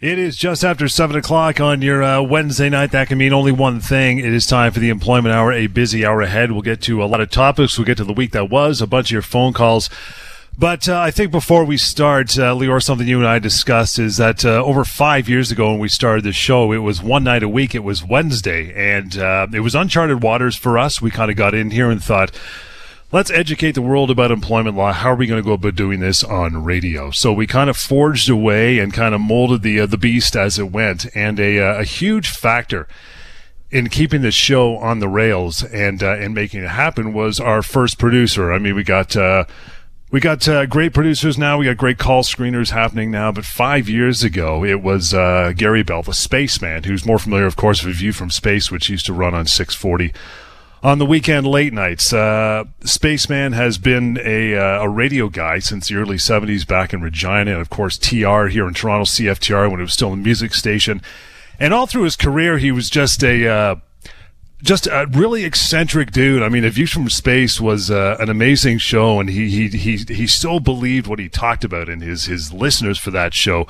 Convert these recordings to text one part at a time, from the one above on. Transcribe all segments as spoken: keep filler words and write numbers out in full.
It is just after seven o'clock on your uh, Wednesday night. That can mean only one thing. It is time for the Employment Hour, a busy hour ahead. We'll get to a lot of topics. We'll get to the week that was, a bunch of your phone calls. But uh, I think before we start, uh, Lior, something you and I discussed is that uh, over five years ago when we started this show, it was one night a week. It was Wednesday, and uh, it was uncharted waters for us. We kind of got in here and thought, let's educate the world about employment law. How are we going to go about doing this on radio? So we kind of forged away and kind of molded the uh, the beast as it went. And a, uh, a huge factor in keeping the show on the rails and uh, and making it happen was our first producer. I mean, we got uh, we got uh, great producers now. We got great call screeners happening now. But five years ago, it was uh, Gary Bell, the Spaceman, who's more familiar, of course, with View from Space, which used to run on six forty. On the weekend late nights. Uh, Spaceman has been a, uh, a radio guy since the early seventies back in Regina, and of course T R here in Toronto, C F T R when it was still a music station. And all through his career, he was just a uh, just a really eccentric dude. I mean, A View from Space was uh, an amazing show, and he he he he still believed what he talked about, and his his listeners for that show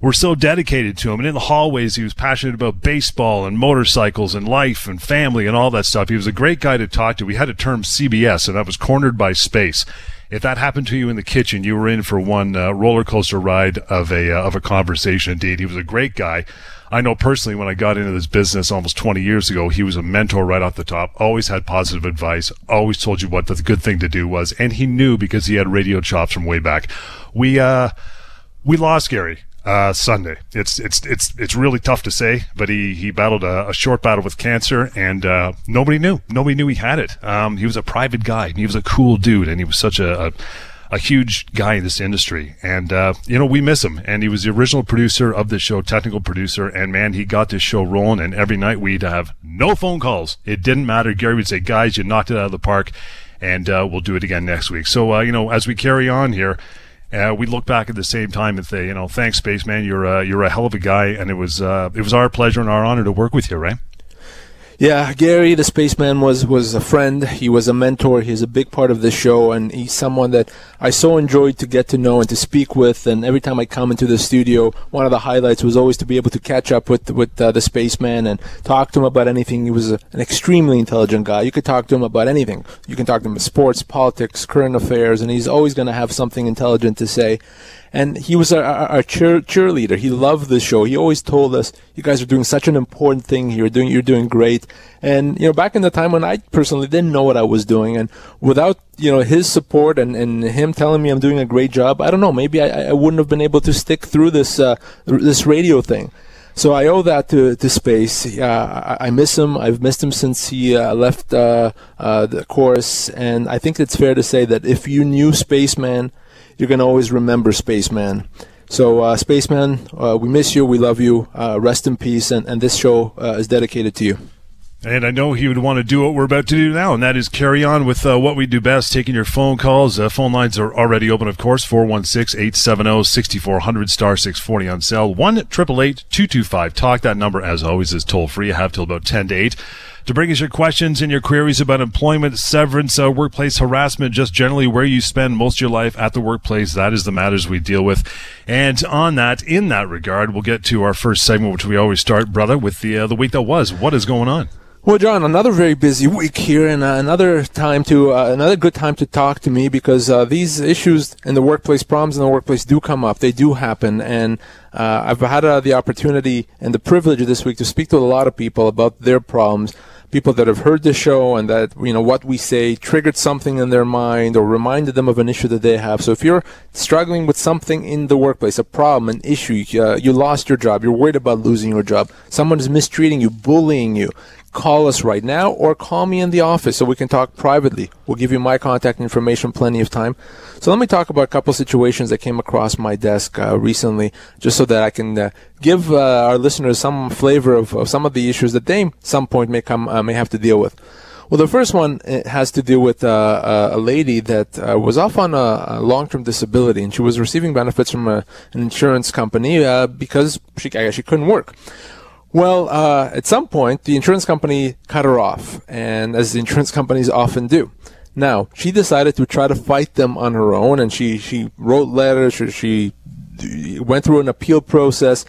were so dedicated to him. And in the hallways, he was passionate about baseball and motorcycles and life and family and all that stuff. He was a great guy to talk to. We had a term C B S, and that was cornered by space. If that happened to you in the kitchen, you were in for one uh, roller coaster ride of a uh, of a conversation. Indeed, he was a great guy. I know personally when I got into this business almost twenty years ago, he was a mentor right off the top, always had positive advice, always told you what the good thing to do was, and he knew because he had radio chops from way back. We, uh, we lost Gary. Uh, Sunday. It's it's it's it's really tough to say, but he he battled a, a short battle with cancer, and uh, nobody knew. Nobody knew he had it. Um, he was a private guy, and he was a cool dude, and he was such a a, a huge guy in this industry. And uh, you know, we miss him. And he was the original producer of the show, technical producer, and man, he got this show rolling. And every night we'd have no phone calls. It didn't matter. Gary would say, "Guys, you knocked it out of the park," and uh, we'll do it again next week. So uh, you know, as we carry on here. Uh, we look back at the same time and say, you know, thanks, Spaceman. You're uh, you're a hell of a guy, and it was uh, it was our pleasure and our honor to work with you, right? Yeah, Gary, the Spaceman, was was a friend. He was a mentor. He's a big part of the show, and he's someone that I so enjoyed to get to know and to speak with. And every time I come into the studio, one of the highlights was always to be able to catch up with with uh, the Spaceman and talk to him about anything. He was a, an extremely intelligent guy. You could talk to him about anything. You can talk to him about sports, politics, current affairs, and he's always going to have something intelligent to say. And he was our, our, our cheer, cheerleader. He loved the show. He always told us, "You guys are doing such an important thing here. You're doing, you're doing great." And you know, back in the time when I personally didn't know what I was doing, and without you know his support and, and him telling me I'm doing a great job, I don't know. Maybe I, I wouldn't have been able to stick through this uh, this radio thing. So I owe that to to Space. Uh, I, I miss him. I've missed him since he uh, left uh, uh, the chorus. And I think it's fair to say that if you knew Spaceman, you're going to always remember Spaceman. So, uh, Spaceman, uh, we miss you. We love you. Uh, rest in peace. And, and this show uh, is dedicated to you. And I know he would want to do what we're about to do now, and that is carry on with uh, what we do best, taking your phone calls. Uh, phone lines are already open, of course, four one six, eight seven zero, six four zero zero, star six forty on cell, one eight eight eight, two two five, talk. That number, as always, is toll-free. I have till about ten to eight. To bring us your questions and your queries about employment, severance, uh, workplace harassment, just generally where you spend most of your life at the workplace, that is the matters we deal with. And on that, in that regard, we'll get to our first segment, which we always start, brother, with the uh, the week that was. What is going on? Well, John, another very busy week here, and uh, another time to uh, another good time to talk to me because uh, these issues in the workplace, problems in the workplace, do come up. They do happen, and uh, I've had uh, the opportunity and the privilege this week to speak to a lot of people about their problems. People that have heard the show and that you know what we say triggered something in their mind or reminded them of an issue that they have. So if you're struggling with something in the workplace, a problem, an issue, uh, you lost your job, you're worried about losing your job, someone is mistreating you, bullying you. Call us right now or call me in the office so we can talk privately. We'll give you my contact information, plenty of time. So let me talk about a couple situations that came across my desk uh, recently just so that I can uh, give uh, our listeners some flavor of, of some of the issues that they some point may come uh, may have to deal with. Well, the first one has to do with uh, a lady that uh, was off on a, a long-term disability, and she was receiving benefits from a, an insurance company uh, because she, I guess she couldn't work. Well, uh, at some point, the insurance company cut her off, and as the insurance companies often do. Now, she decided to try to fight them on her own, and she, she wrote letters, she, she went through an appeal process,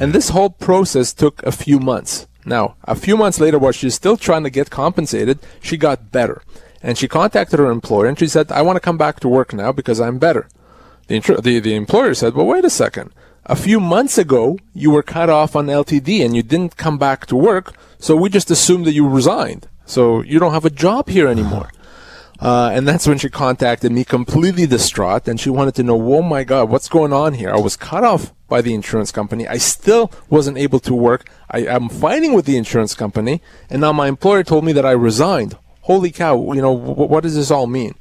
And this whole process took a few months. Now, a few months later, while she's still trying to get compensated, she got better. And she contacted her employer and she said, I want to come back to work now because I'm better. The, the, the employer said, well, wait a second. A few months ago, you were cut off on L T D and you didn't come back to work, so we just assumed that you resigned. So you don't have a job here anymore. Uh, and that's when she contacted me completely distraught, and she wanted to know, oh my God, what's going on here? I was cut off by the insurance company. I still wasn't able to work. I, I'm fighting with the insurance company, and now my employer told me that I resigned. Holy cow, you know, wh- what does this all mean?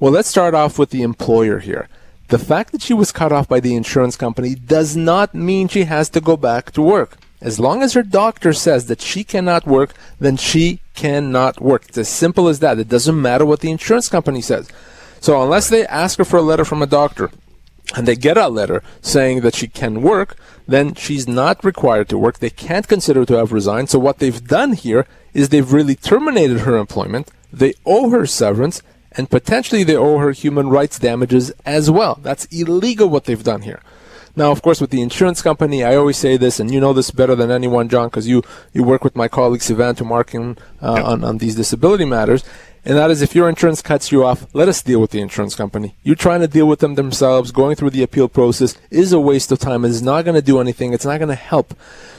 Well, let's start off with the employer here. The fact that she was cut off by the insurance company does not mean she has to go back to work. As long as her doctor says that she cannot work, then she cannot work. It's as simple as that. It doesn't matter what the insurance company says. So unless they ask her for a letter from a doctor and they get a letter saying that she can work, then she's not required to work. They can't consider her to have resigned. So what they've done here is they've really terminated her employment. They owe her severance, and potentially they owe her human rights damages as well. That's illegal what they've done here. Now, of course, with the insurance company, I always say this, and you know this better than anyone, John, because you, you work with my colleague Sivan Tomarkin uh, yeah. on, on these disability matters, and that is if your insurance cuts you off, let us deal with the insurance company. You're trying to deal with them themselves, going through the appeal process is a waste of time. It's not going to do anything. It's not going to help.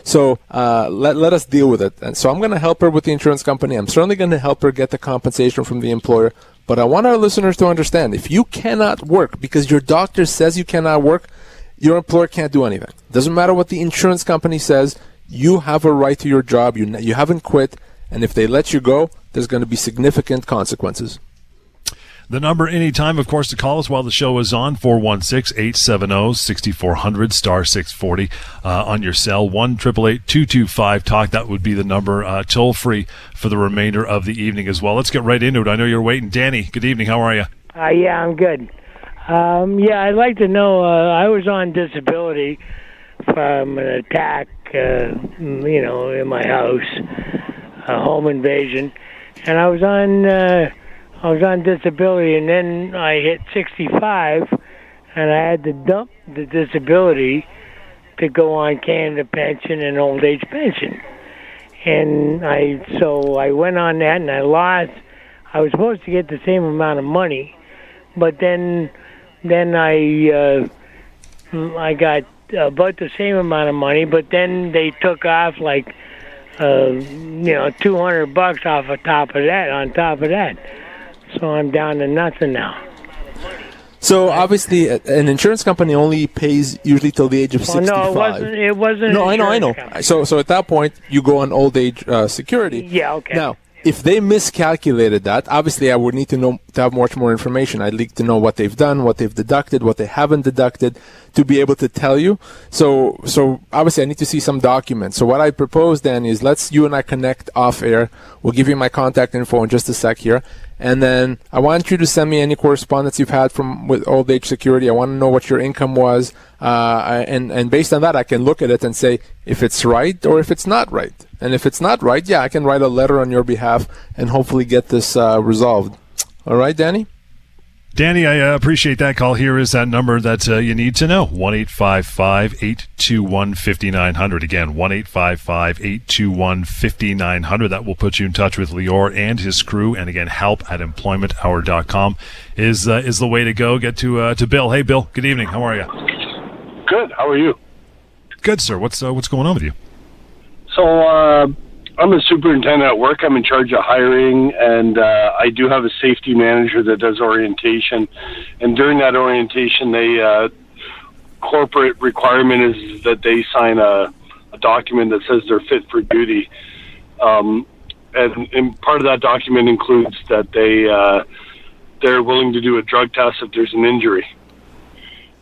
So uh, let, let us deal with it. And so I'm going to help her with the insurance company. I'm certainly going to help her get the compensation from the employer. But I want our listeners to understand, if you cannot work because your doctor says you cannot work, your employer can't do anything. Doesn't matter what the insurance company says. You have a right to your job. You you haven't quit. And if they let you go, there's going to be significant consequences. The number anytime, of course, to call us while the show is on, four one six, eight seven zero, six four zero zero, star six forty uh, on your cell, one eight eight eight, two two five, talk. That would be the number uh, toll-free for the remainder of the evening as well. Let's get right into it. I know you're waiting. Danny, good evening. How are you? Uh, yeah, I'm good. Um, yeah, I'd like to know, uh, I was on disability from an attack, uh, you know, in my house, a home invasion, and I was on uh, I was on disability, and then I hit sixty-five, and I had to dump the disability to go on Canada pension and old age pension, and I so I went on that, and I lost. I was supposed to get the same amount of money, but then. Then I uh, I got about the same amount of money, but then they took off like uh, you know two hundred bucks off the top of that. On top of that, so I'm down to nothing now. So obviously, an insurance company only pays usually till the age of sixty-five. Well, no, it wasn't. It wasn't. No, I know, I know. Company. So so at that point, you go on old age uh, security. Yeah. Okay. Now. If they miscalculated that, obviously I would need to know to have much more information. I'd need to know what they've done, what they've deducted, what they haven't deducted, to be able to tell you. So, so obviously I need to see some documents. So what I propose then is let's you and I connect off air. We'll give you my contact info in just a sec here, and then I want you to send me any correspondence you've had from with old age security. I want to know what your income was, uh, and and based on that I can look at it and say if it's right or if it's not right. And if it's not right, yeah, I can write a letter on your behalf and hopefully get this uh, resolved. All right, Danny? Danny, I uh, appreciate that call. Here is that number that uh, you need to know, one eight five five, eight two one, five nine zero zero. Again, one eight five five, eight two one, five nine zero zero. That will put you in touch with Lior and his crew. And again, help at employment hour dot com is, uh, is the way to go. Get to uh, to Bill. Hey, Bill, good evening. How are you? Good. How are you? Good, sir. What's uh, what's going on with you? So uh, I'm a superintendent at work. I'm in charge of hiring, and uh, I do have a safety manager that does orientation. And during that orientation, they uh, corporate requirement is that they sign a, a document that says they're fit for duty. Um, and, and part of that document includes that they uh, they're willing to do a drug test if there's an injury.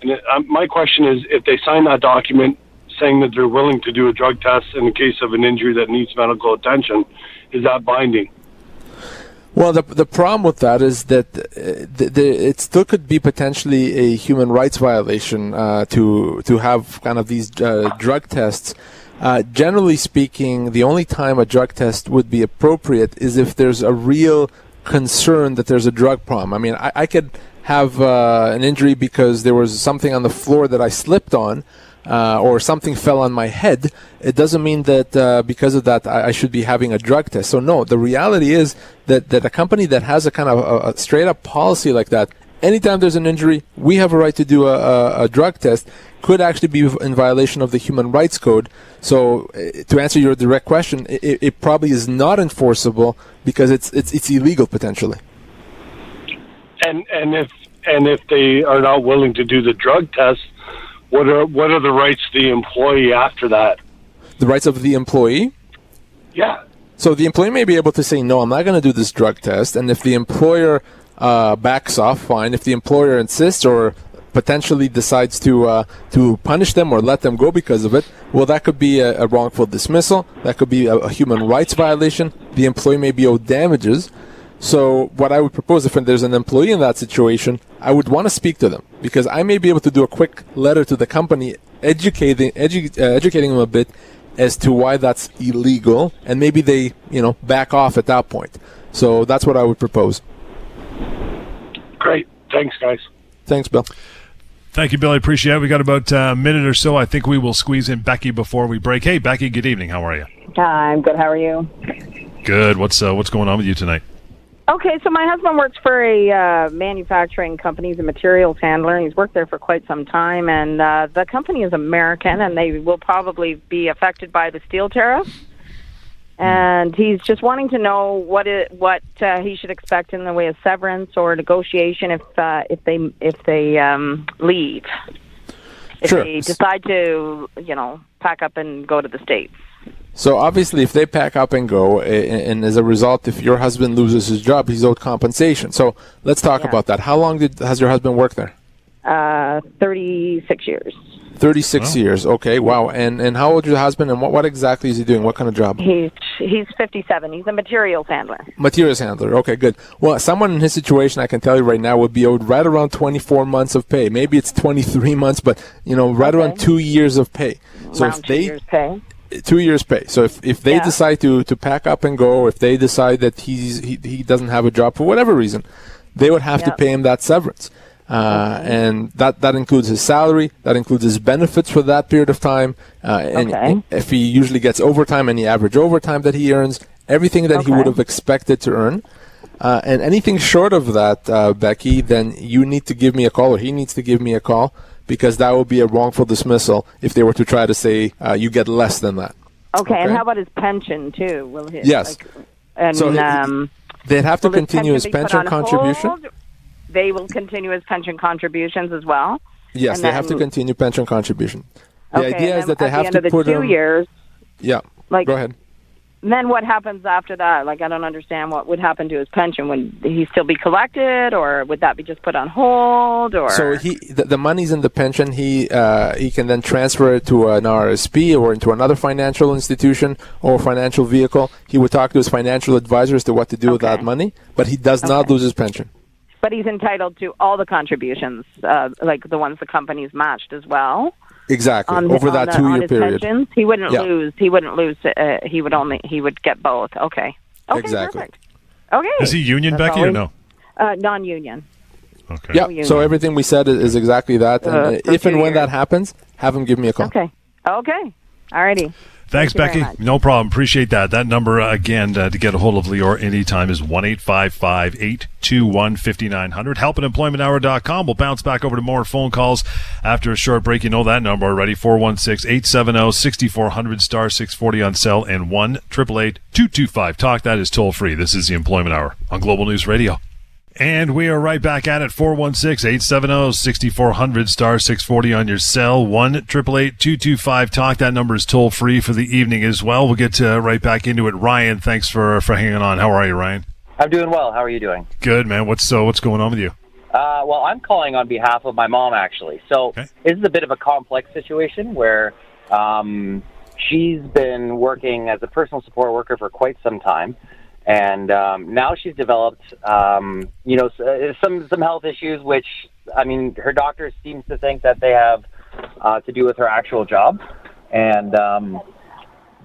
And it, uh, my question is, if they sign that document saying that they're willing to do a drug test in the case of an injury that needs medical attention, is that binding? Well, the the problem with that is that uh, the, the, it still could be potentially a human rights violation uh, to to have kind of these uh, drug tests. Uh, generally speaking, the only time a drug test would be appropriate is if there's a real concern that there's a drug problem. I mean, I, I could have uh, an injury because there was something on the floor that I slipped on, uh, or something fell on my head, it doesn't mean that uh, because of that I, I should be having a drug test. So no, the reality is that, that a company that has a kind of a, a straight-up policy like that, anytime there's an injury, we have a right to do a, a, a drug test, could actually be in violation of the Human Rights Code. So to answer your direct question, it, it probably is not enforceable because it's, it's, it's illegal potentially. And, and if, and if they are not willing to do the drug test, what are, what are the rights of the employee after that? The rights of the employee? Yeah. So the employee may be able to say, no, I'm not going to do this drug test. And if the employer uh, backs off, fine. If the employer insists or potentially decides to uh, to punish them or let them go because of it, well, that could be a, a wrongful dismissal. That could be a, a human rights violation. The employee may be owed damages. So what I would propose, if there's an employee in that situation, I would want to speak to them, because I may be able to do a quick letter to the company educating edu, uh, educating them a bit as to why that's illegal, and maybe they, you know, back off at that point. So that's what I would propose. Great. Thanks, guys. Thanks, Bill. Thank you, Bill. I appreciate it. We got about a minute or so. I think we will squeeze in Becky before we break. Hey, Becky, good evening. How are you? Hi, I'm good. How are you? Good. What's uh, what's going on with you tonight? Okay, so my husband works for a uh, manufacturing company. He's a materials handler. He's worked there for quite some time, and uh, the company is American, and they will probably be affected by the steel tariff. And he's just wanting to know what it, what uh, he should expect in the way of severance or negotiation if uh, if they if they um, leave, if sure. they decide to, you know, pack up and go to the States. So obviously, if they pack up and go, and, and as a result, if your husband loses his job, he's owed compensation. So let's talk yeah. about that. How long did has your husband worked there? Uh, thirty-six years. thirty-six wow. years. Okay. Wow. And and how old is your husband, and what, what exactly is he doing? What kind of job? He's he's fifty-seven. He's a materials handler. Materials handler. Okay, good. Well, someone in his situation, I can tell you right now, would be owed right around twenty-four months of pay. Maybe it's twenty-three months, but, you know, right okay. around two years of pay. So around if they two years pay. Two years pay. So if, if they yeah. decide to, to pack up and go, if they decide that he's he, he doesn't have a job for whatever reason, they would have yeah. to pay him that severance. Uh, okay. And that, that includes his salary, that includes his benefits for that period of time, uh, and okay. if he usually gets overtime, any average overtime that he earns, everything that okay. he would have expected to earn. Uh, and anything short of that, uh, Becky, then you need to give me a call, or he needs to give me a call, because that would be a wrongful dismissal if they were to try to say uh, you get less than that. Okay, okay, and how about his pension, too? Will he, yes. Like, and, so um, they'd have to continue his pension, his pension contribution. Hold? They will continue his pension contributions as well? Yes, and they then, have to continue pension contribution. The okay, idea is that they have the to put in... At the end of the two them, years... Yeah, like, go ahead. Then what happens after that? Like, I don't understand what would happen to his pension. Would he still be collected, or would that be just put on hold? Or so he, the, the money's in the pension. He uh, he can then transfer it to an R S P or into another financial institution or financial vehicle. He would talk to his financial advisor as to what to do okay. with that money, but he does okay. not lose his pension. But he's entitled to all the contributions, uh, like the ones the company's matched as well. Exactly. On, over on that two-year period, pensions, he wouldn't yeah. lose. He wouldn't lose. Uh, he would only. He would get both. Okay. Okay. Exactly. Perfect. Okay. Is he union, That's Becky, always, or no? Uh, non-union. Okay. Yeah. No so everything we said is, is exactly that. And uh, if and when years. that happens, have him give me a call. Okay. Okay. All righty. Thanks, Thank Becky. No problem. Appreciate that. That number, again, uh, to get a hold of Lior anytime is one eight five five, eight two one, five nine zero zero. help at employment hour dot com. We'll bounce back over to more phone calls after a short break. You know that number already, four one six, eight seven zero, six four zero zero, star six forty on cell, and one, eight eight eight, two two five, talk. That is toll-free. This is The Employment Hour on Global News Radio. And we are right back at it, four one six, eight seven zero, six four zero zero, star six forty on your cell, one, eight eight eight, two two five, talk. That number is toll-free for the evening as well. We'll get uh, right back into it. Ryan, thanks for for hanging on. How are you, Ryan? I'm doing well. How are you doing? Good, man. What's uh, what's going on with you? Uh, well, I'm calling on behalf of my mom, actually. So okay. this is a bit of a complex situation where um, she's been working as a personal support worker for quite some time. And um, now she's developed, um, you know, some some health issues, which, I mean, her doctor seems to think that they have uh, to do with her actual job. And um,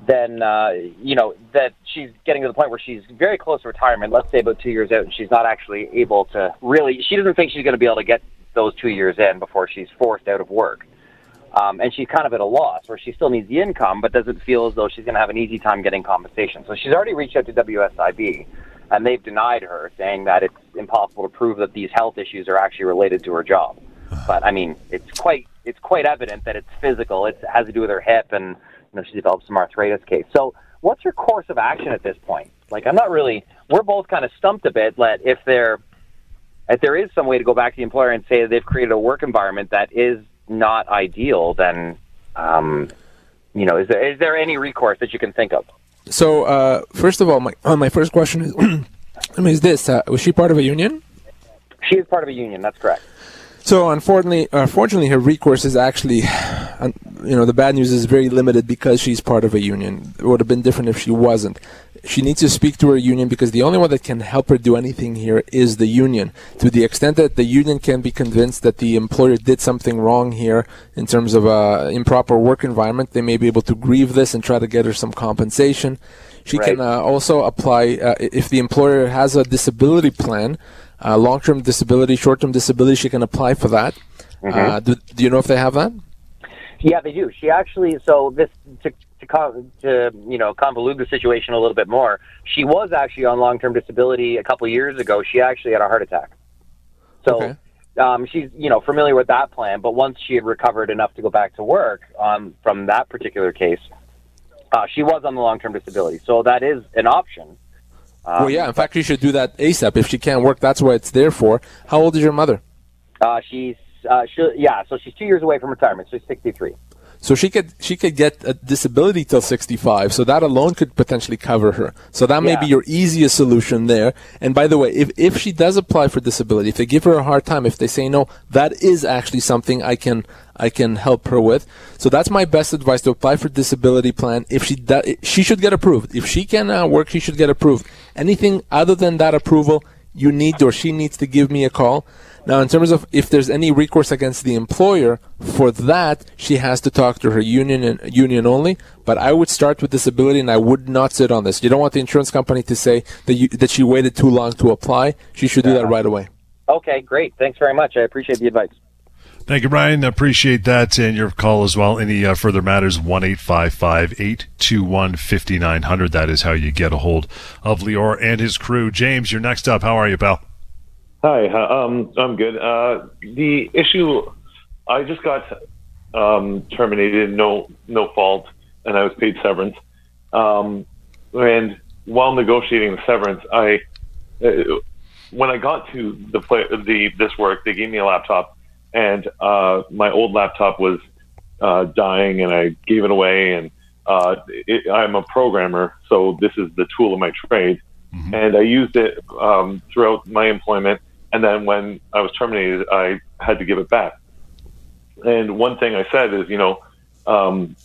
then, uh, you know, that she's getting to the point where she's very close to retirement, let's say about two years out, and she's not actually able to really, she doesn't think she's going to be able to get those two years in before she's forced out of work. Um, and she's kind of at a loss where she still needs the income, but doesn't feel as though she's going to have an easy time getting compensation. So she's already reached out to W S I B, and they've denied her, saying that it's impossible to prove that these health issues are actually related to her job. But, I mean, it's quite it's quite evident that it's physical. It's, it has to do with her hip, and you know, she developed some arthritis case. So what's her course of action at this point? Like, I'm not really – we're both kind of stumped a bit that if there, if there is some way to go back to the employer and say that they've created a work environment that is not ideal, then, um, you know, is there, is there any recourse that you can think of? So, uh, first of all, my uh, my first question is, I mean, is this, uh, was she part of a union? She is part of a union, that's correct. So, unfortunately, unfortunately, her recourse is actually, you know, the bad news is very limited because she's part of a union. It would have been different if she wasn't. She needs to speak to her union because the only one that can help her do anything here is the union. To the extent that the union can be convinced that the employer did something wrong here in terms of uh, improper work environment, they may be able to grieve this and try to get her some compensation. She right. can uh, also apply, uh, if the employer has a disability plan, Uh, long-term disability, short-term disability, she can apply for that. Mm-hmm. Uh, do, do you know if they have that? Yeah, they do. She actually, so this, to, to, to you know, convolute the situation a little bit more, she was actually on long-term disability a couple of years ago. She actually had a heart attack. So okay. um, she's, you know, familiar with that plan, but once she had recovered enough to go back to work um, from that particular case, uh, she was on the long-term disability. So that is an option. Um, well, yeah, in fact, she should do that ASAP. If she can't work, that's what it's there for. How old is your mother? Uh, she's, uh, she, yeah, so she's two years away from retirement. She's sixty-three. So she could she could get a disability till sixty-five, so that alone could potentially cover her. So that may yeah. be your easiest solution there. And by the way, if, if she does apply for disability, if they give her a hard time, if they say no, that is actually something I can I can help her with. So that's my best advice, to apply for disability plan. If she does, she should get approved. If she can uh, work, she should get approved. Anything other than that approval, you need or she needs to give me a call. Now, in terms of if there's any recourse against the employer, for that, she has to talk to her union and union only. But I would start with disability, and I would not sit on this. You don't want the insurance company to say that, you, that she waited too long to apply. She should do that right away. Okay, great. Thanks very much. I appreciate the advice. Thank you, Brian. I appreciate that and your call as well. Any uh, further matters, one eight five five, eight two one, five nine zero zero. That is how you get a hold of Lior and his crew. James, you're next up. How are you, pal? Hi, um, I'm good. Uh, the issue, I just got um, terminated, no no fault, and I was paid severance. Um, and while negotiating the severance, I uh, when I got to the, the this work, they gave me a laptop. And uh, my old laptop was uh, dying, and I gave it away. And uh, it, I'm a programmer, so this is the tool of my trade. Mm-hmm. And I used it um, throughout my employment. And then when I was terminated, I had to give it back. And one thing I said is, you know, um,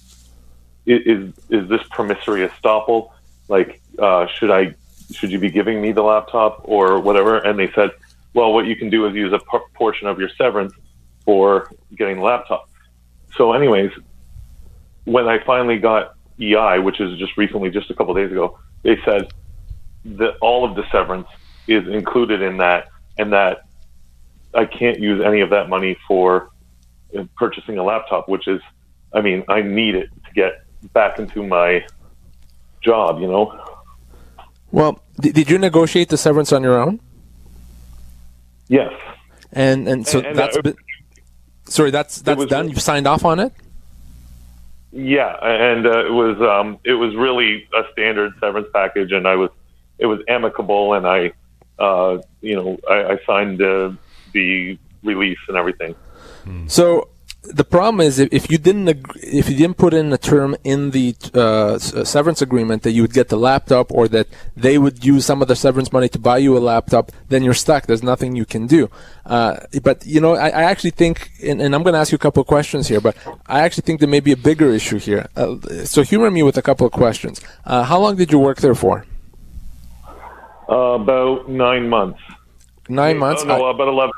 is is this promissory estoppel? Like, uh, should I should you be giving me the laptop or whatever? And they said, well, what you can do is use a p- portion of your severance for getting the laptop. So anyways, when I finally got E I, which is just recently, just a couple of days ago, they said that all of the severance is included in that, and that I can't use any of that money for purchasing a laptop, which is, I mean, I need it to get back into my job, you know? Well, did you negotiate the severance on your own? Yes. And and so and, and that's... Uh, been- Sorry, that's that's was, done. You've signed off on it. Yeah, and uh, it was um, it was really a standard severance package, and I was it was amicable, and I uh, you know I, I signed uh, the release and everything. So the problem is if you didn't if you didn't put in a term in the uh, severance agreement that you would get the laptop or that they would use some of the severance money to buy you a laptop, then you're stuck. There's nothing you can do. Uh, but, you know, I, I actually think, and, and I'm going to ask you a couple of questions here, but I actually think there may be a bigger issue here. Uh, so humor me with a couple of questions. Uh, how long did you work there for? Uh, about nine months. Nine months? No, no, about eleven.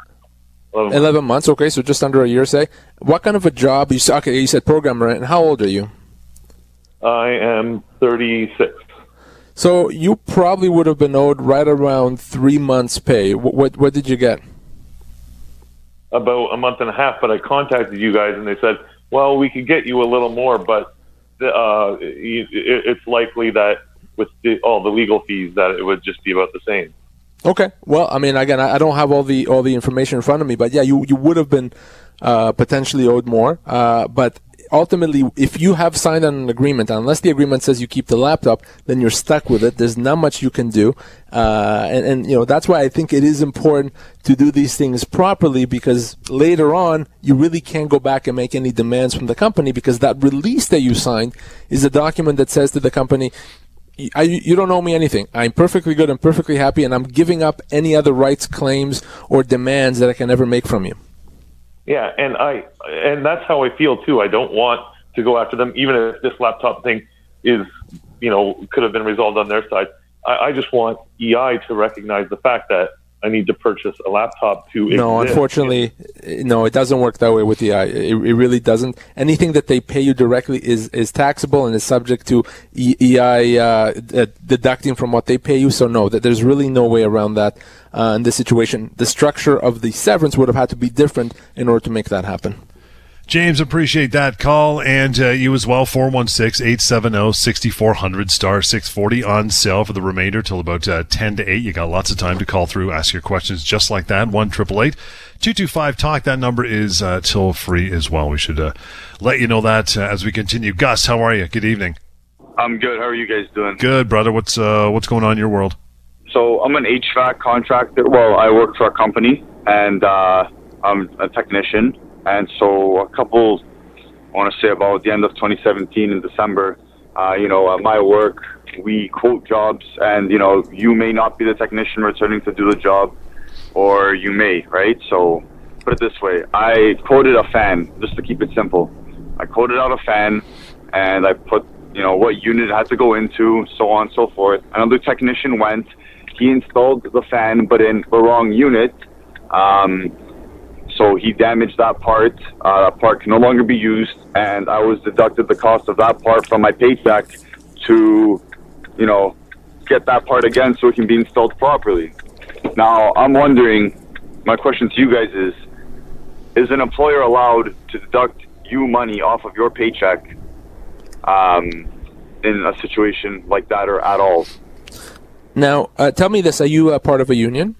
eleven. eleven months, okay, so just under a year, say. What kind of a job? You said, okay, you said programmer, and how old are you? I am thirty-six. So you probably would have been owed right around three months' pay. What, what, what did you get? About a month and a half, but I contacted you guys and they said well, we could get you a little more, but uh, it's likely that with the, all the legal fees that it would just be about the same. Okay. Well, I mean, again, I don't have all the all the information in front of me, but yeah, you, you would have been uh, potentially owed more. Uh, but ultimately, if you have signed an agreement, unless the agreement says you keep the laptop, then you're stuck with it. There's not much you can do. Uh, and, and, you know, that's why I think it is important to do these things properly, because later on, you really can't go back and make any demands from the company, because that release that you signed is a document that says to the company, I, you don't owe me anything. I'm perfectly good. I'm perfectly happy. And I'm giving up any other rights, claims, or demands that I can ever make from you. Yeah, and I and that's how I feel too. I don't want to go after them, even if this laptop thing is, you know, could have been resolved on their side. I, I just want E I to recognize the fact that I need to purchase a laptop to exist. No, unfortunately, no, it doesn't work that way with E I. It, it really doesn't. Anything that they pay you directly is, is taxable and is subject to E I uh, deducting from what they pay you. So no, that there's really no way around that uh, in this situation. The structure of the severance would have had to be different in order to make that happen. James, appreciate that call, and uh, you as well. Four one six, eight seven zero, six four zero zero, star six forty on sale for the remainder till about uh, ten to eight. You got lots of time to call through, ask your questions just like that. One triple eight two two five talk, that number is uh, till free as well. We should uh, let you know that uh, as we continue. Gus, how are you? Good evening. I'm good. How are you guys doing? Good, brother. What's uh, what's going on in your world? So I'm an H V A C contractor. Well, I work for a company, and uh, I'm a technician. And so a couple, I want to say about the end of twenty seventeen in December, uh, you know, at my work, we quote jobs, and, you know, you may not be the technician returning to do the job, or you may, right? So put it this way. I quoted a fan, just to keep it simple. I quoted out a fan, and I put, you know, what unit it had to go into, so on and so forth. Another technician went. He installed the fan, but in the wrong unit. Um... So he damaged that part. Uh, that part can no longer be used, and I was deducted the cost of that part from my paycheck to, you know, get that part again so it can be installed properly. Now, I'm wondering, my question to you guys is, is an employer allowed to deduct you money off of your paycheck um, in a situation like that or at all? Now, uh, tell me this. Are you a part of a union?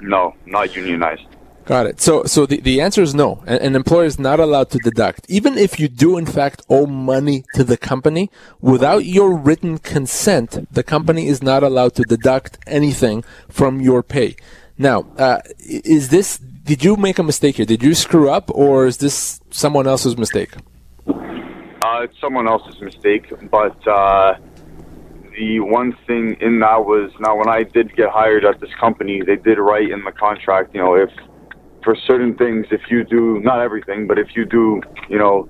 No, not unionized. Got it. So so the, the answer is no. An employer is not allowed to deduct. Even if you do, in fact, owe money to the company, without your written consent, the company is not allowed to deduct anything from your pay. Now, uh, is this, did you make a mistake here? Did you screw up, or is this someone else's mistake? Uh, it's someone else's mistake, but uh, the one thing in that was, now when I did get hired at this company, they did write in the contract, you know, if for certain things, if you do, not everything, but if you do, you know,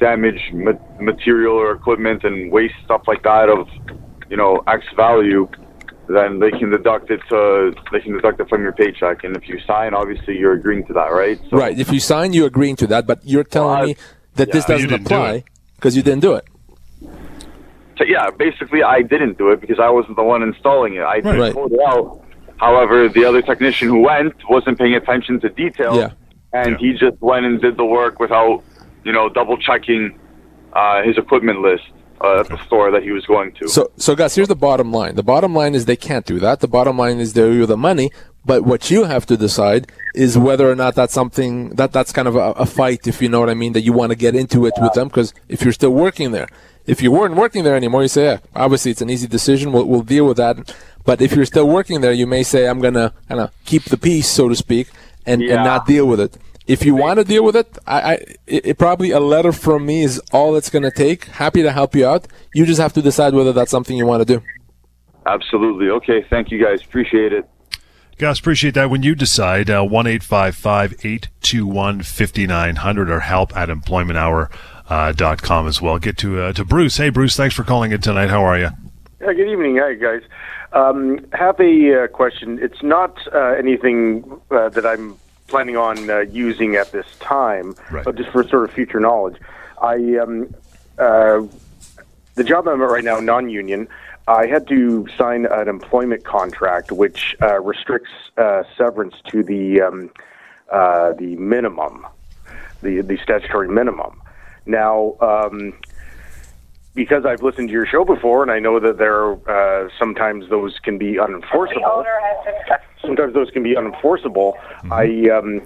damage ma- material or equipment and waste stuff like that of, you know, X value, then they can deduct it to, they can deduct it from your paycheck. And if you sign, obviously you're agreeing to that, right? So, right. If you sign, you're agreeing to that, but you're telling uh, me that yeah, this doesn't apply because you didn't do it. So, yeah, basically I didn't do it because I wasn't the one installing it. I did right. pull it out. However, the other technician who went wasn't paying attention to detail, yeah. and yeah. he just went and did the work without, you know, double-checking uh, his equipment list uh, at the store that he was going to. So, so guys, here's the bottom line. The bottom line is they can't do that. The bottom line is they owe you the money, but what you have to decide is whether or not that's something that that's kind of a, a fight, if you know what I mean, that you want to get into it yeah. with them, because if you're still working there. If you weren't working there anymore, you say, yeah, obviously it's an easy decision. We'll, we'll deal with that. But if you're still working there, you may say, I'm going to kind of keep the peace, so to speak, and, yeah. and not deal with it. If you want to deal with it, I, I it, it probably a letter from me is all it's going to take. Happy to help you out. You just have to decide whether that's something you want to do. Absolutely. Okay. Thank you, guys. Appreciate it. Gus, appreciate that. When you decide, uh, one eight five five, eight two one, five nine zero zero or help at Employment Hour. Uh, dot com as well. Get to uh, to Bruce. Hey, Bruce, thanks for calling in tonight. How are you? Yeah, good evening. Hi, guys. Um, have a uh, question. It's not uh, anything uh, that I'm planning on uh, using at this time, right. but just for sort of future knowledge. I um, uh, the job I'm at right now, non-union, I had to sign an employment contract which uh, restricts uh, severance to the um, uh, the minimum, the the statutory minimum. Now, um, because I've listened to your show before, and I know that there uh, sometimes those can be unenforceable. The owner has sometimes those can be unenforceable. Mm-hmm. I um,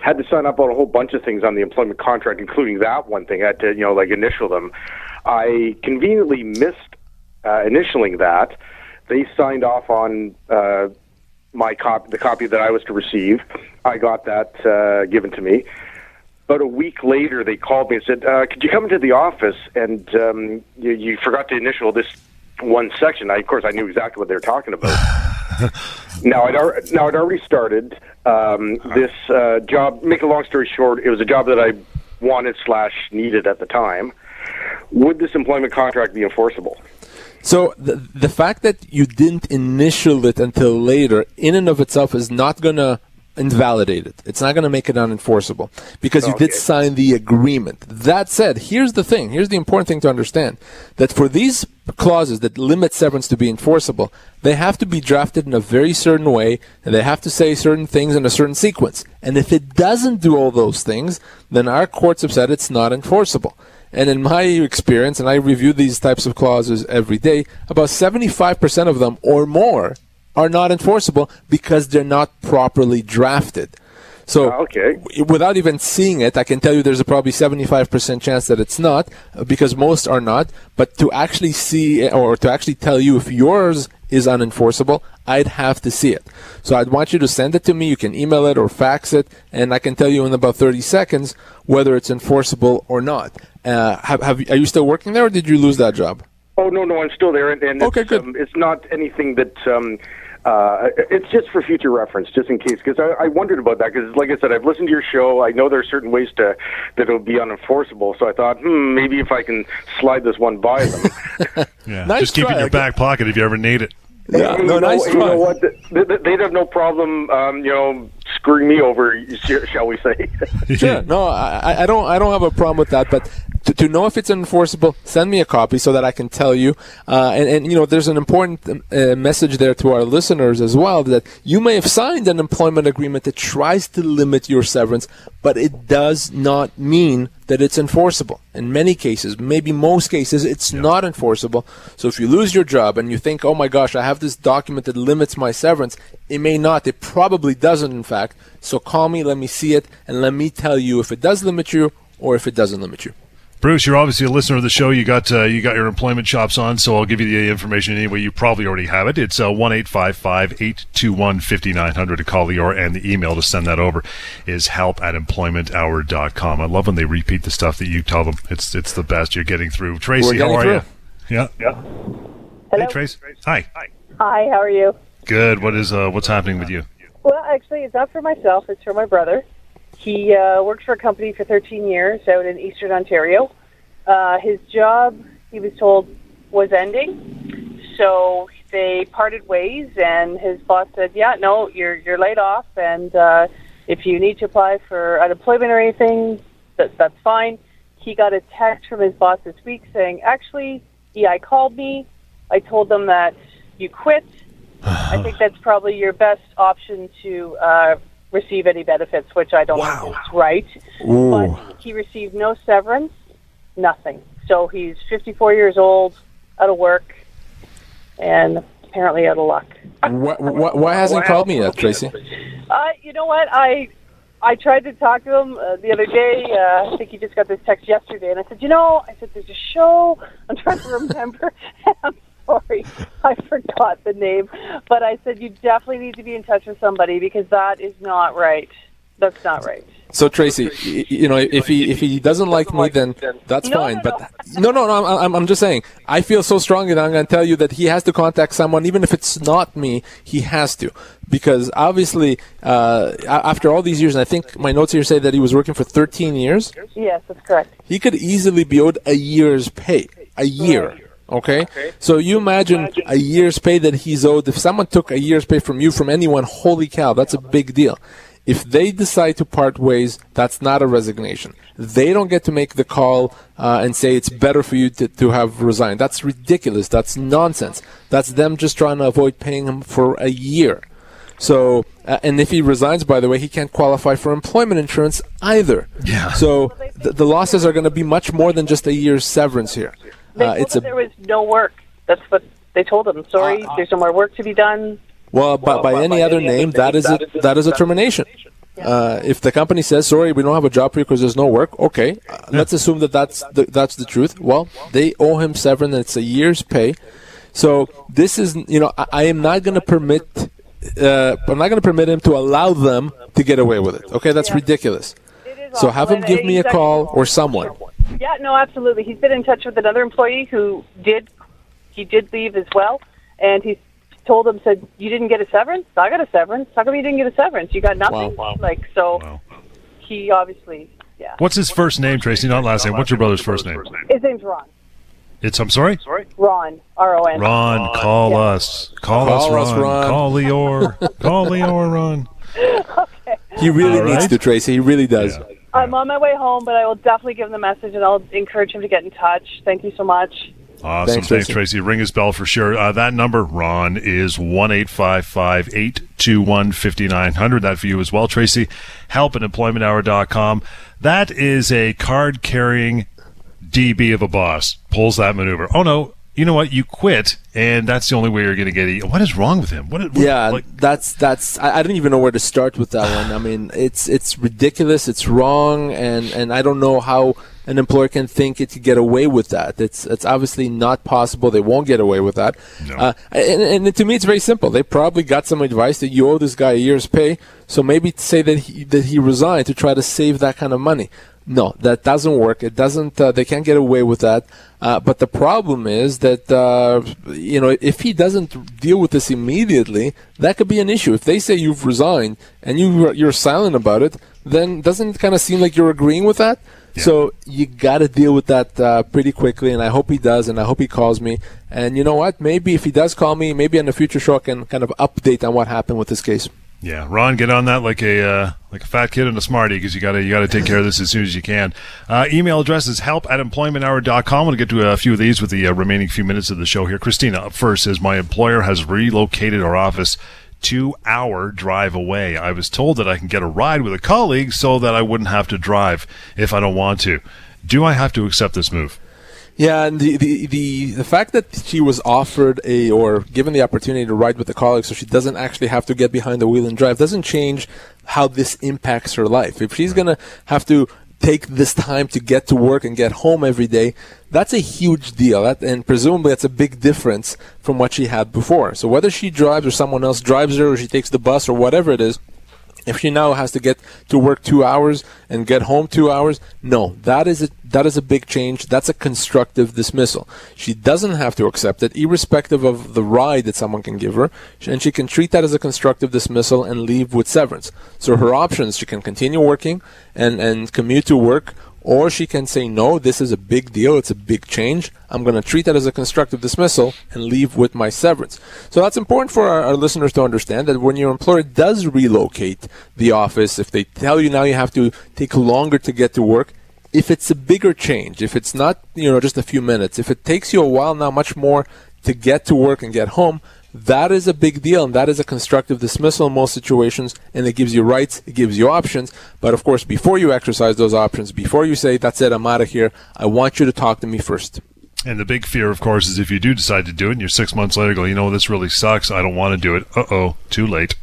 had to sign up on a whole bunch of things on the employment contract, including that one thing. I had to, you know, like initial them. I conveniently missed uh, initialing that. They signed off on uh, my copy, the copy that I was to receive. I got that uh, given to me. About a week later, they called me and said, uh, could you come into the office and um, you, you forgot to initial this one section. I, of course, I knew exactly what they were talking about. Now, I'd ar- now, I'd already started um, this uh, job. Make a long story short, it was a job that I wanted slash needed at the time. Would this employment contract be enforceable? So the, the fact that you didn't initial it until later in and of itself is not going to invalidate it. It's not going to make it unenforceable because you okay. did sign the agreement. That said, here's the thing. Here's the important thing to understand, that for these clauses that limit severance to be enforceable, they have to be drafted in a very certain way, and they have to say certain things in a certain sequence. And if it doesn't do all those things, then our courts have said it's not enforceable. And in my experience, and I review these types of clauses every day, about seventy-five percent of them or more are not enforceable because they're not properly drafted. So oh, okay. w- without even seeing it, I can tell you there's a probably seventy-five percent chance that it's not, because most are not. But to actually see or to actually tell you if yours is unenforceable, I'd have to see it. So I'd want you to send it to me. You can email it or fax it, and I can tell you in about thirty seconds whether it's enforceable or not. Uh, have, have Are you still working there, or did you lose that job? Oh, no, no, I'm still there. And, and okay, it's, good. Um, it's not anything that... Um, Uh, it's just for future reference, just in case, because I, I wondered about that, because like I said, I've listened to your show. I know there are certain ways to that it'll be unenforceable, so I thought, hmm, maybe if I can slide this one by them. yeah. nice just keep it in your back pocket if you ever need it. Yeah. And, no, you know, nice try. You know what? They'd have no problem, um, you know, screwing me over, shall we say? Sure. No, I, I don't. I don't have a problem with that. But to, to know if it's enforceable, send me a copy so that I can tell you. Uh, and, and you know, there's an important uh, message there to our listeners as well, that you may have signed an employment agreement that tries to limit your severance, but it does not mean that it's enforceable. In many cases, maybe most cases, it's yeah. not enforceable. So if you lose your job and you think, oh my gosh, I have this document that limits my severance, it may not. It probably doesn't, in fact. So call me, let me see it, and let me tell you if it does limit you or if it doesn't limit you. Bruce, you're obviously a listener of the show. You got uh, you got your employment chops on, so I'll give you the information anyway. You probably already have it. It's one eight five five, eight two one, five nine zero zero to call Lior, and the email to send that over is help at employment hour dot com. I love when they repeat the stuff that you tell them. It's it's the best. You're getting through. Tracy, how are you? Yeah. yeah. Hello? Hey, Tracy. Hi. Hi. Hi, how are you? Good. What is uh, what's happening with you? Well, actually, it's not for myself. It's for my brother. He uh, worked for a company for thirteen years out in Eastern Ontario. Uh, his job, he was told, was ending. So they parted ways, and his boss said, yeah, no, you're you're laid off, and uh, if you need to apply for unemployment or anything, that, that's fine. He got a text from his boss this week saying, actually, E I called me. I told them that you quit. I think that's probably your best option to... Uh, receive any benefits, which I don't wow. think is right. Ooh. But he received no severance, nothing. So he's fifty-four years old, out of work, and apparently out of luck. Why, why, why hasn't he called me yet, Tracy? Uh, you know what? I I tried to talk to him uh, the other day. Uh, I think he just got this text yesterday, and I said, you know, I said, there's a show. I'm trying to remember. I'm sorry, I forgot the name. But I said, you definitely need to be in touch with somebody, because that is not right. That's not right. So, Tracy, you know, if he if he doesn't like me, then that's no, fine. No, no. But no, no, no, I'm, I'm just saying, I feel so strongly that I'm going to tell you that he has to contact someone, even if it's not me, he has to. Because obviously, uh, after all these years, and I think my notes here say that he was working for thirteen years. Yes, that's correct. He could easily be owed a year's pay, a year. Okay? okay, so you imagine, imagine a year's pay that he's owed. If someone took a year's pay from you, from anyone, holy cow, that's a big deal. If they decide to part ways, that's not a resignation. They don't get to make the call uh, and say it's better for you to, to have resigned. That's ridiculous. That's nonsense. That's them just trying to avoid paying him for a year. So, uh, and if he resigns, by the way, he can't qualify for employment insurance either. Yeah. So th the losses are going to be much more than just a year's severance here. Uh, it's a, there was no work. That's what they told him. Sorry, uh, uh, there's no more work to be done. Well, well by, by, by any by other any name, that is, that, is a, that is a termination. Yeah. Uh, if the company says, sorry, we don't have a job for you because there's no work, okay, uh, yeah. let's assume that that's the, that's the truth. Well, they owe him severance. It's a year's pay. So this is, you know, I, I am not going to permit, uh, I'm not going to permit him to allow them to get away with it. Okay, that's yeah. ridiculous. So have him give me a call or someone. Yeah, no, absolutely. He's been in touch with another employee who did, he did leave as well, and he's told him, said, you didn't get a severance? I got a severance. How come you didn't get a severance? You got nothing? Wow. Like, so wow. he obviously, yeah. What's his first name, Tracy? Not last name. What's your brother's first name? His name's Ron. It's, I'm sorry? Sorry? Ron. R O N. Ron, call yeah. us. Call, call us, Ron. us, Ron. Call Lior. Call Lior, Ron. Okay. He really right. needs to, Tracy. He really does. Yeah. I'm on my way home, but I will definitely give him the message, and I'll encourage him to get in touch. Thank you so much. Awesome. Thanks, Thanks Tracy. Tracy. Ring his bell for sure. Uh, that number, Ron, is one eight five five, eight two one, five nine zero zero. That for you as well, Tracy. Help at employment hour dot com. That is a card-carrying D B of a boss. Pulls that maneuver. Oh, no. You know what? You quit, and that's the only way you're going to get it. What is wrong with him? What? what yeah, like? that's that's. I, I don't even know where to start with that one. I mean, it's it's ridiculous. It's wrong, and and I don't know how an employer can think it could get away with that. It's it's obviously not possible. They won't get away with that. No. Uh, and, and to me, it's very simple. They probably got some advice that you owe this guy a year's pay, so maybe say that he, that he resigned to try to save that kind of money. No, that doesn't work. It doesn't. Uh, they can't get away with that. Uh, but the problem is that uh, you know, if he doesn't deal with this immediately, that could be an issue. If they say you've resigned and you you're silent about it, then doesn't it kind of seem like you're agreeing with that? Yeah. So you got to deal with that uh, pretty quickly. And I hope he does. And I hope he calls me. And you know what? Maybe if he does call me, maybe in the future show I can kind of update on what happened with this case. Yeah, Ron, get on that like a uh, like a fat kid and a smarty, because you gotta you gotta take care of this as soon as you can. Uh, email address is help at employment hour dot com. We'll get to a few of these with the uh, remaining few minutes of the show here. Christina up first says, my employer has relocated our office two hour drive away. I was told that I can get a ride with a colleague so that I wouldn't have to drive if I don't want to. Do I have to accept this move? Yeah, and the, the, the, the fact that she was offered a or given the opportunity to ride with a colleague so she doesn't actually have to get behind the wheel and drive doesn't change how this impacts her life. If she's going to have to take this time to get to work and get home every day, that's a huge deal. That, and presumably that's a big difference from what she had before. So whether she drives or someone else drives her or she takes the bus or whatever it is, if she now has to get to work two hours and get home two hours, no, that is a, that is a big change. That's a constructive dismissal. She doesn't have to accept it, irrespective of the ride that someone can give her, and she can treat that as a constructive dismissal and leave with severance. So her options, she can continue working and, and commute to work, or she can say, no, this is a big deal, it's a big change, I'm going to treat that as a constructive dismissal and leave with my severance. So that's important for our, our listeners to understand that when your employer does relocate the office, if they tell you now you have to take longer to get to work, if it's a bigger change, if it's not, you know, just a few minutes, if it takes you a while now, much more to get to work and get home, that is a big deal, and that is a constructive dismissal in most situations, and it gives you rights, it gives you options. But, of course, before you exercise those options, before you say, that's it, I'm out of here, I want you to talk to me first. And the big fear, of course, is if you do decide to do it, and you're six months later go, you know, this really sucks, I don't want to do it, uh-oh, too late.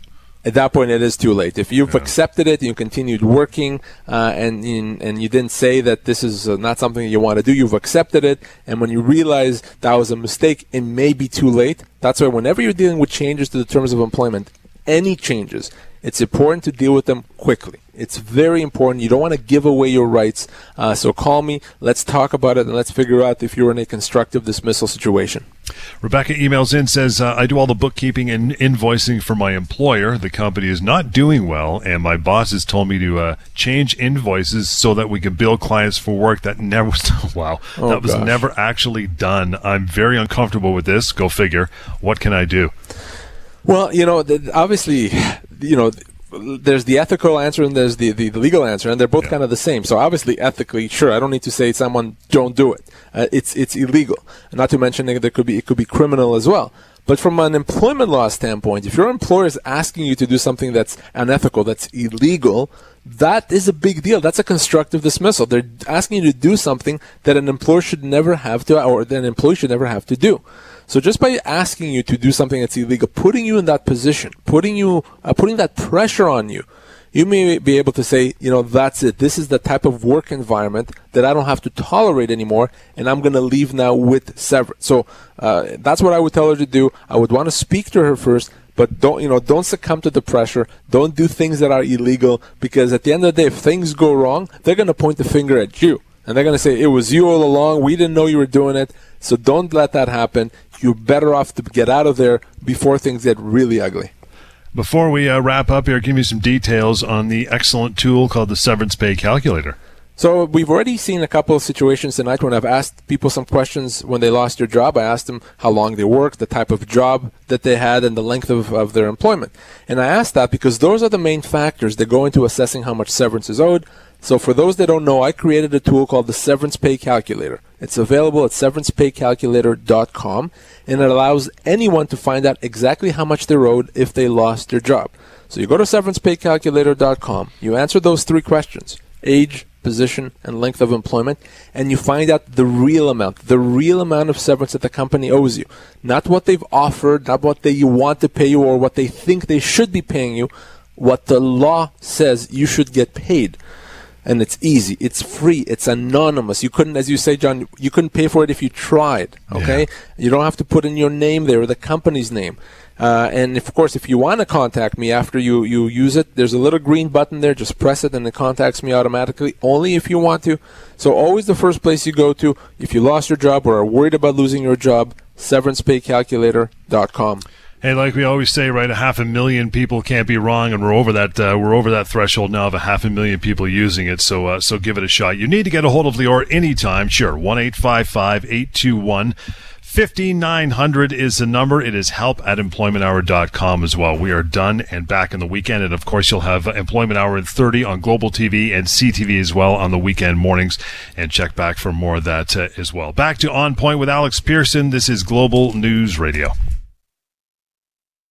At that point, it is too late. If you've yeah. accepted it, you continued working, uh, and and you didn't say that this is not something you want to do, you've accepted it, and when you realize that was a mistake, it may be too late. That's why whenever you're dealing with changes to the terms of employment, any changes, it's important to deal with them quickly. It's very important. You don't want to give away your rights, uh, so call me, let's talk about it, and let's figure out if you're in a constructive dismissal situation. Rebecca emails in, says, uh, I do all the bookkeeping and invoicing for my employer. The company is not doing well, and my boss has told me to uh, change invoices so that we can bill clients for work that never was, wow, oh, that was gosh. never actually done. I'm very uncomfortable with this. Go figure. What can I do? Well, you know, obviously, you know, there's the ethical answer and there's the, the, the legal answer, and they're both yeah. kind of the same. So obviously, ethically, sure, I don't need to say someone don't do it. Uh, it's it's illegal. Not to mention that there could be it could be criminal as well. But from an employment law standpoint, if your employer is asking you to do something that's unethical, that's illegal, that is a big deal. That's a constructive dismissal. They're asking you to do something that an employer should never have to, or that an employee should never have to do. So just by asking you to do something that's illegal, putting you in that position, putting you, uh, putting that pressure on you, you may be able to say, you know, that's it. This is the type of work environment that I don't have to tolerate anymore, and I'm going to leave now with severance. So uh, that's what I would tell her to do. I would want to speak to her first, but don't, you know, don't succumb to the pressure. Don't do things that are illegal, because at the end of the day, if things go wrong, they're going to point the finger at you. And they're going to say, it was you all along. We didn't know you were doing it. So don't let that happen. You're better off to get out of there before things get really ugly. Before we uh, wrap up here, give me some details on the excellent tool called the Severance Pay Calculator. So we've already seen a couple of situations tonight when I've asked people some questions when they lost their job. I asked them how long they worked, the type of job that they had, and the length of, of their employment. And I asked that because those are the main factors that go into assessing how much severance is owed. So for those that don't know, I created a tool called the Severance Pay Calculator. It's available at severance pay calculator dot com, and it allows anyone to find out exactly how much they're owed if they lost their job. So you go to severance pay calculator dot com, you answer those three questions: age, position, and length of employment, and you find out the real amount, the real amount of severance that the company owes you. Not what they've offered, not what they want to pay you or what they think they should be paying you, what the law says you should get paid. And it's easy, it's free, it's anonymous. You couldn't, as you say, John, you couldn't pay for it if you tried, okay? Yeah. You don't have to put in your name there or the company's name. Uh, and, of course, if you want to contact me after you, you use it, there's a little green button there. Just press it, and it contacts me automatically, only if you want to. So always the first place you go to if you lost your job or are worried about losing your job, severance pay calculator dot com. Hey, like we always say, right, a half a million people can't be wrong, and we're over that uh, we're over that threshold now of a half a million people using it, so uh, so give it a shot. You need to get a hold of Lior anytime, sure, one eight five five, eight two one, five nine zero zero is the number. It is help at employment hour dot com as well. We are done and back in the weekend, and of course you'll have Employment Hour in thirty on Global T V and C T V as well on the weekend mornings, and check back for more of that uh, as well. Back to On Point with Alex Pearson. This is Global News Radio.